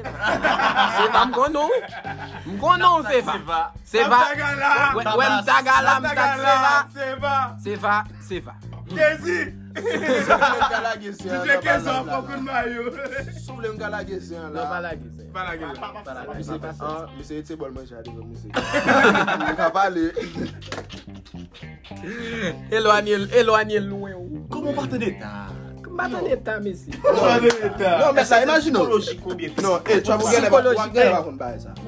c'est va Désir Je Non, mais ça, imagine. Non, et tu as voulu ça.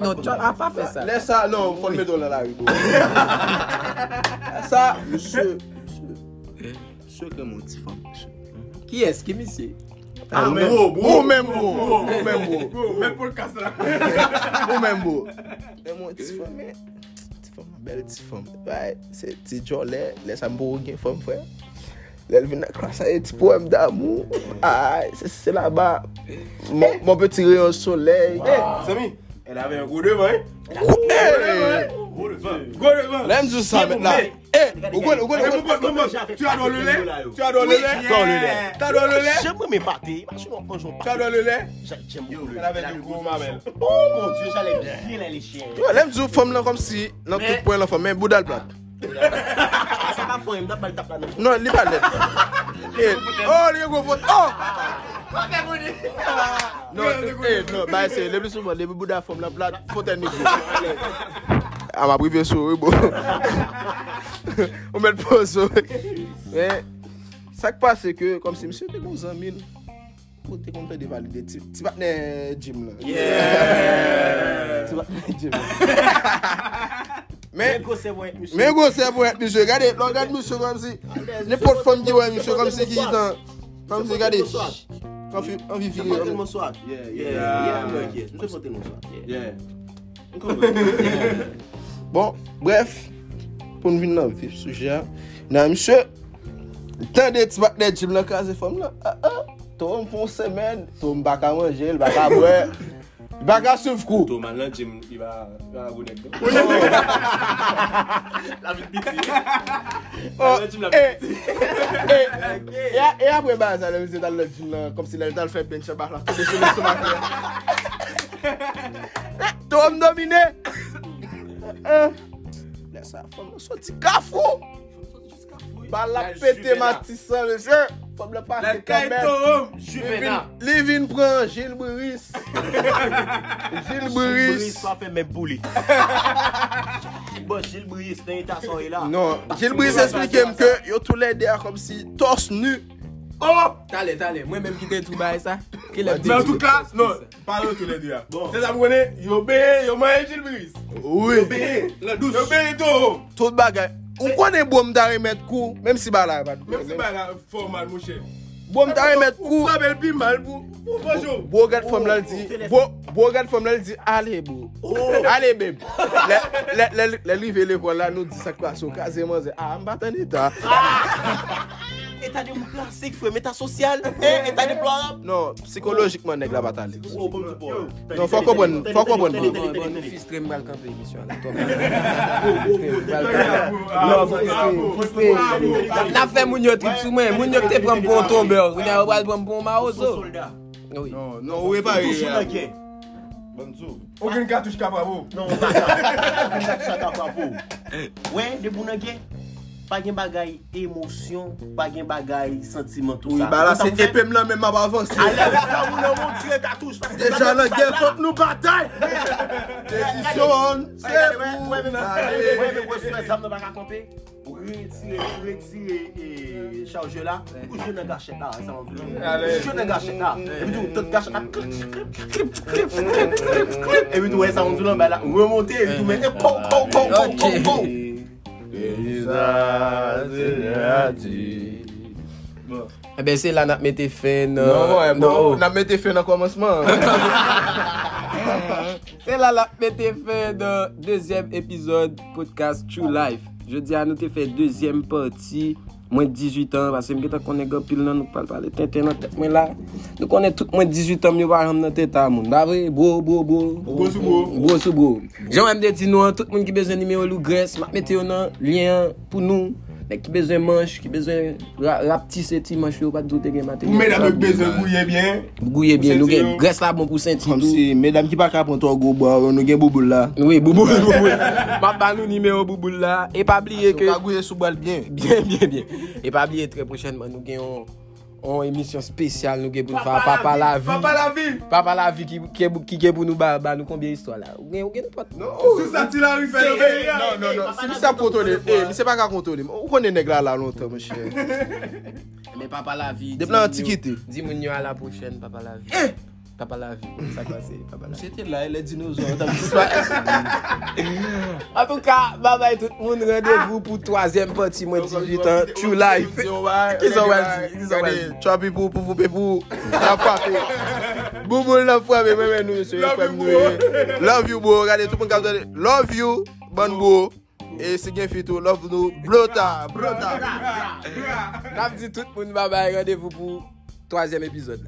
Non, tu n'as pas fait ça. Laisse ça, non, faut le mettre dans la rue. Ça, monsieur. sûr que mon petit fonction. Qui est-ce qui monsieur? Ah, mais même pour le casse là. Même beau. Mais mon petit femme, belle petite femme. Ouais, c'est petit jolet, laisse un beau gain femme frère. Elle vient croiser un petit poème d'amour. Ah, c'est là-bas. Mon petit rayon de soleil. Samy, elle avait un coup de vent. Go devant. L'aime du sang là. Tu as dans le lait. J'aime mes pâtés. Tu as dans le lait. J'aime beaucoup. Elle avait du goût ma belle. Oh mon Dieu, j'allais bien les chiens. L'aime du femme là comme si dans tout point la femme, mais boudal plat. Ça va pour pas le taper. Non, il pas là. Oh, les gros vote. Non, bah c'est le plus souvent les bouddha font la plate fontaine de à ma privée souris bon. On met le pause. Mais ça qui passe c'est que comme si monsieur des bons amis t'es content de valider tu vas dans gym là. Yeah. Tu vas dans gym. Mais gros c'est bon, monsieur. Regardez, monsieur comme si n'importe femme qui ouais monsieur comme si qui dans comme si regardez. On vit. Yeah. Nous sommes tellement soir. Yeah. Bon, bref, pour nous venir dans le vif sujet. Non, monsieur, tant de petits bacs de gym dans la case de femme là. Tombe pour une semaine, tombe pas à manger, il va pas boire. Il va pas suivre coup. Tombe dans le gym, il va vous necker. La vie et après, ça le faisait dans le gym, comme si elle avait fait plein de chabas là. Tombe dominé. Laisse ça, femme, sorti cafou. Bah la pété Matissan, le jeu. Comme le passé quand même. Lévin prend Gilles Brice. Gilles Brice pas fait même poulet. Bon, Gilles Brice, t'es ta soirée là. Non, Gilles Brice explique que yo tous les derrière comme si torse nu. Oh! T'allais, moi-même qui t'ai tout bail ça. Mais en tout cas, non, parlons tous les deux. C'est ça, vous connaissez? Yo mange Gilles Brice. Oui. Yo bé, tout bagay. On connaît Boum d'arrêt mettre coup, même si Bala va. Même si Bala formal, mon cher. Boum d'arrêt mettre coup. Pas belle pile mal pour. Bonjour. Regarde femme là dit. Regarde femme là dit allez beau. Allez bébé. Les livres l'école là nous dit ça quoi sur quasiment ah on va attendre état. État de classique frère, état social, état déplorable. Non, psychologiquement nèg la bataille. Non, faut comprendre. On fils très mal campé émission là. Non, la fait mounio trip sous moi, mounio te prend bon tombeur, on va prendre bon maozo. Oui. Non, où est pas bonjour. Aucune cartouche capable. Non, pas ça capable. Ouais, de bonnagué. Pas de bagaille émotion, pas de bagaille sentiment. Oui, bah là, c'est épais là, même avant avancer. Allez, là, vous nous montrez ta touche. Déjà, la guerre, faut que nous bataille. Décision, c'est vous. Ouais, mais vous êtes là, vous n'avez pas compris. Retirer, charger là. Ou je ne gâche pas, ça m'en veut. Je ne gâche pas. Et puis, tout gâche là. Et puis, ouais, ça m'en veut là. Remonter, et tout, mais pom. Eh bien, c'est là qu'on a mis fin. Non, on a mis fin au commencement. C'est là qu'on a mis fin de deuxième épisode podcast True Life. Je dis à nous te fait deuxième partie. Moins 18 ans, parce que je connais pas pile là, nous parlons de tête dans tête moi là. Nous connaissons tout moins 18 ans, nous parlons dans tête à monde. D'après beau. J'ai même dit nous tout le monde qui besoin numéro Lougresse, m'a mettre un lien pour nous, mais qui besoin manche, qui besoin rapti c'est ti manche pas tout gain matériel. Mesdames qui besoin gouiller bien, nous gain graisse là bon pour sentir tout. Si mesdames qui pas capable prendre ton gros bois, nous gain bouboule là. Oui, bouboule. M'a pas nous numéro bouboule là et pas oublier que gouiller sous bois bien. Et pas oublier très prochainement nous gagnons une émission spéciale nous gagnons pour faire Papa la vie qui pour nous nous combien histoire là. Ou gagne pas. Non, c'est ça tu la rue fait non. Ça contrôler. Mais c'est pas qu'à contrôler. On connaît nèg là longtemps mon cher. Mais papa la vie. Depuis l'antiquité. Dis-moi à la prochaine papa la vie. Papa la vie, ça passait. J'étais là, les dinosaures dans l'histoire. En tout cas, bye bye tout le monde. Rendez-vous pour la troisième partie, moi 18 ans. True life. Ils sont belles. Trois people pour vous. La frappe. Boubou la frappe. Même nous, c'est nous. Love you, bro. Regardez tout le monde. Love you. Bonne bro. Et c'est bien fait tout. Love nous. Brota. Brota. N'a dit tout le monde. Bye bye. Rendez-vous pour le troisième épisode.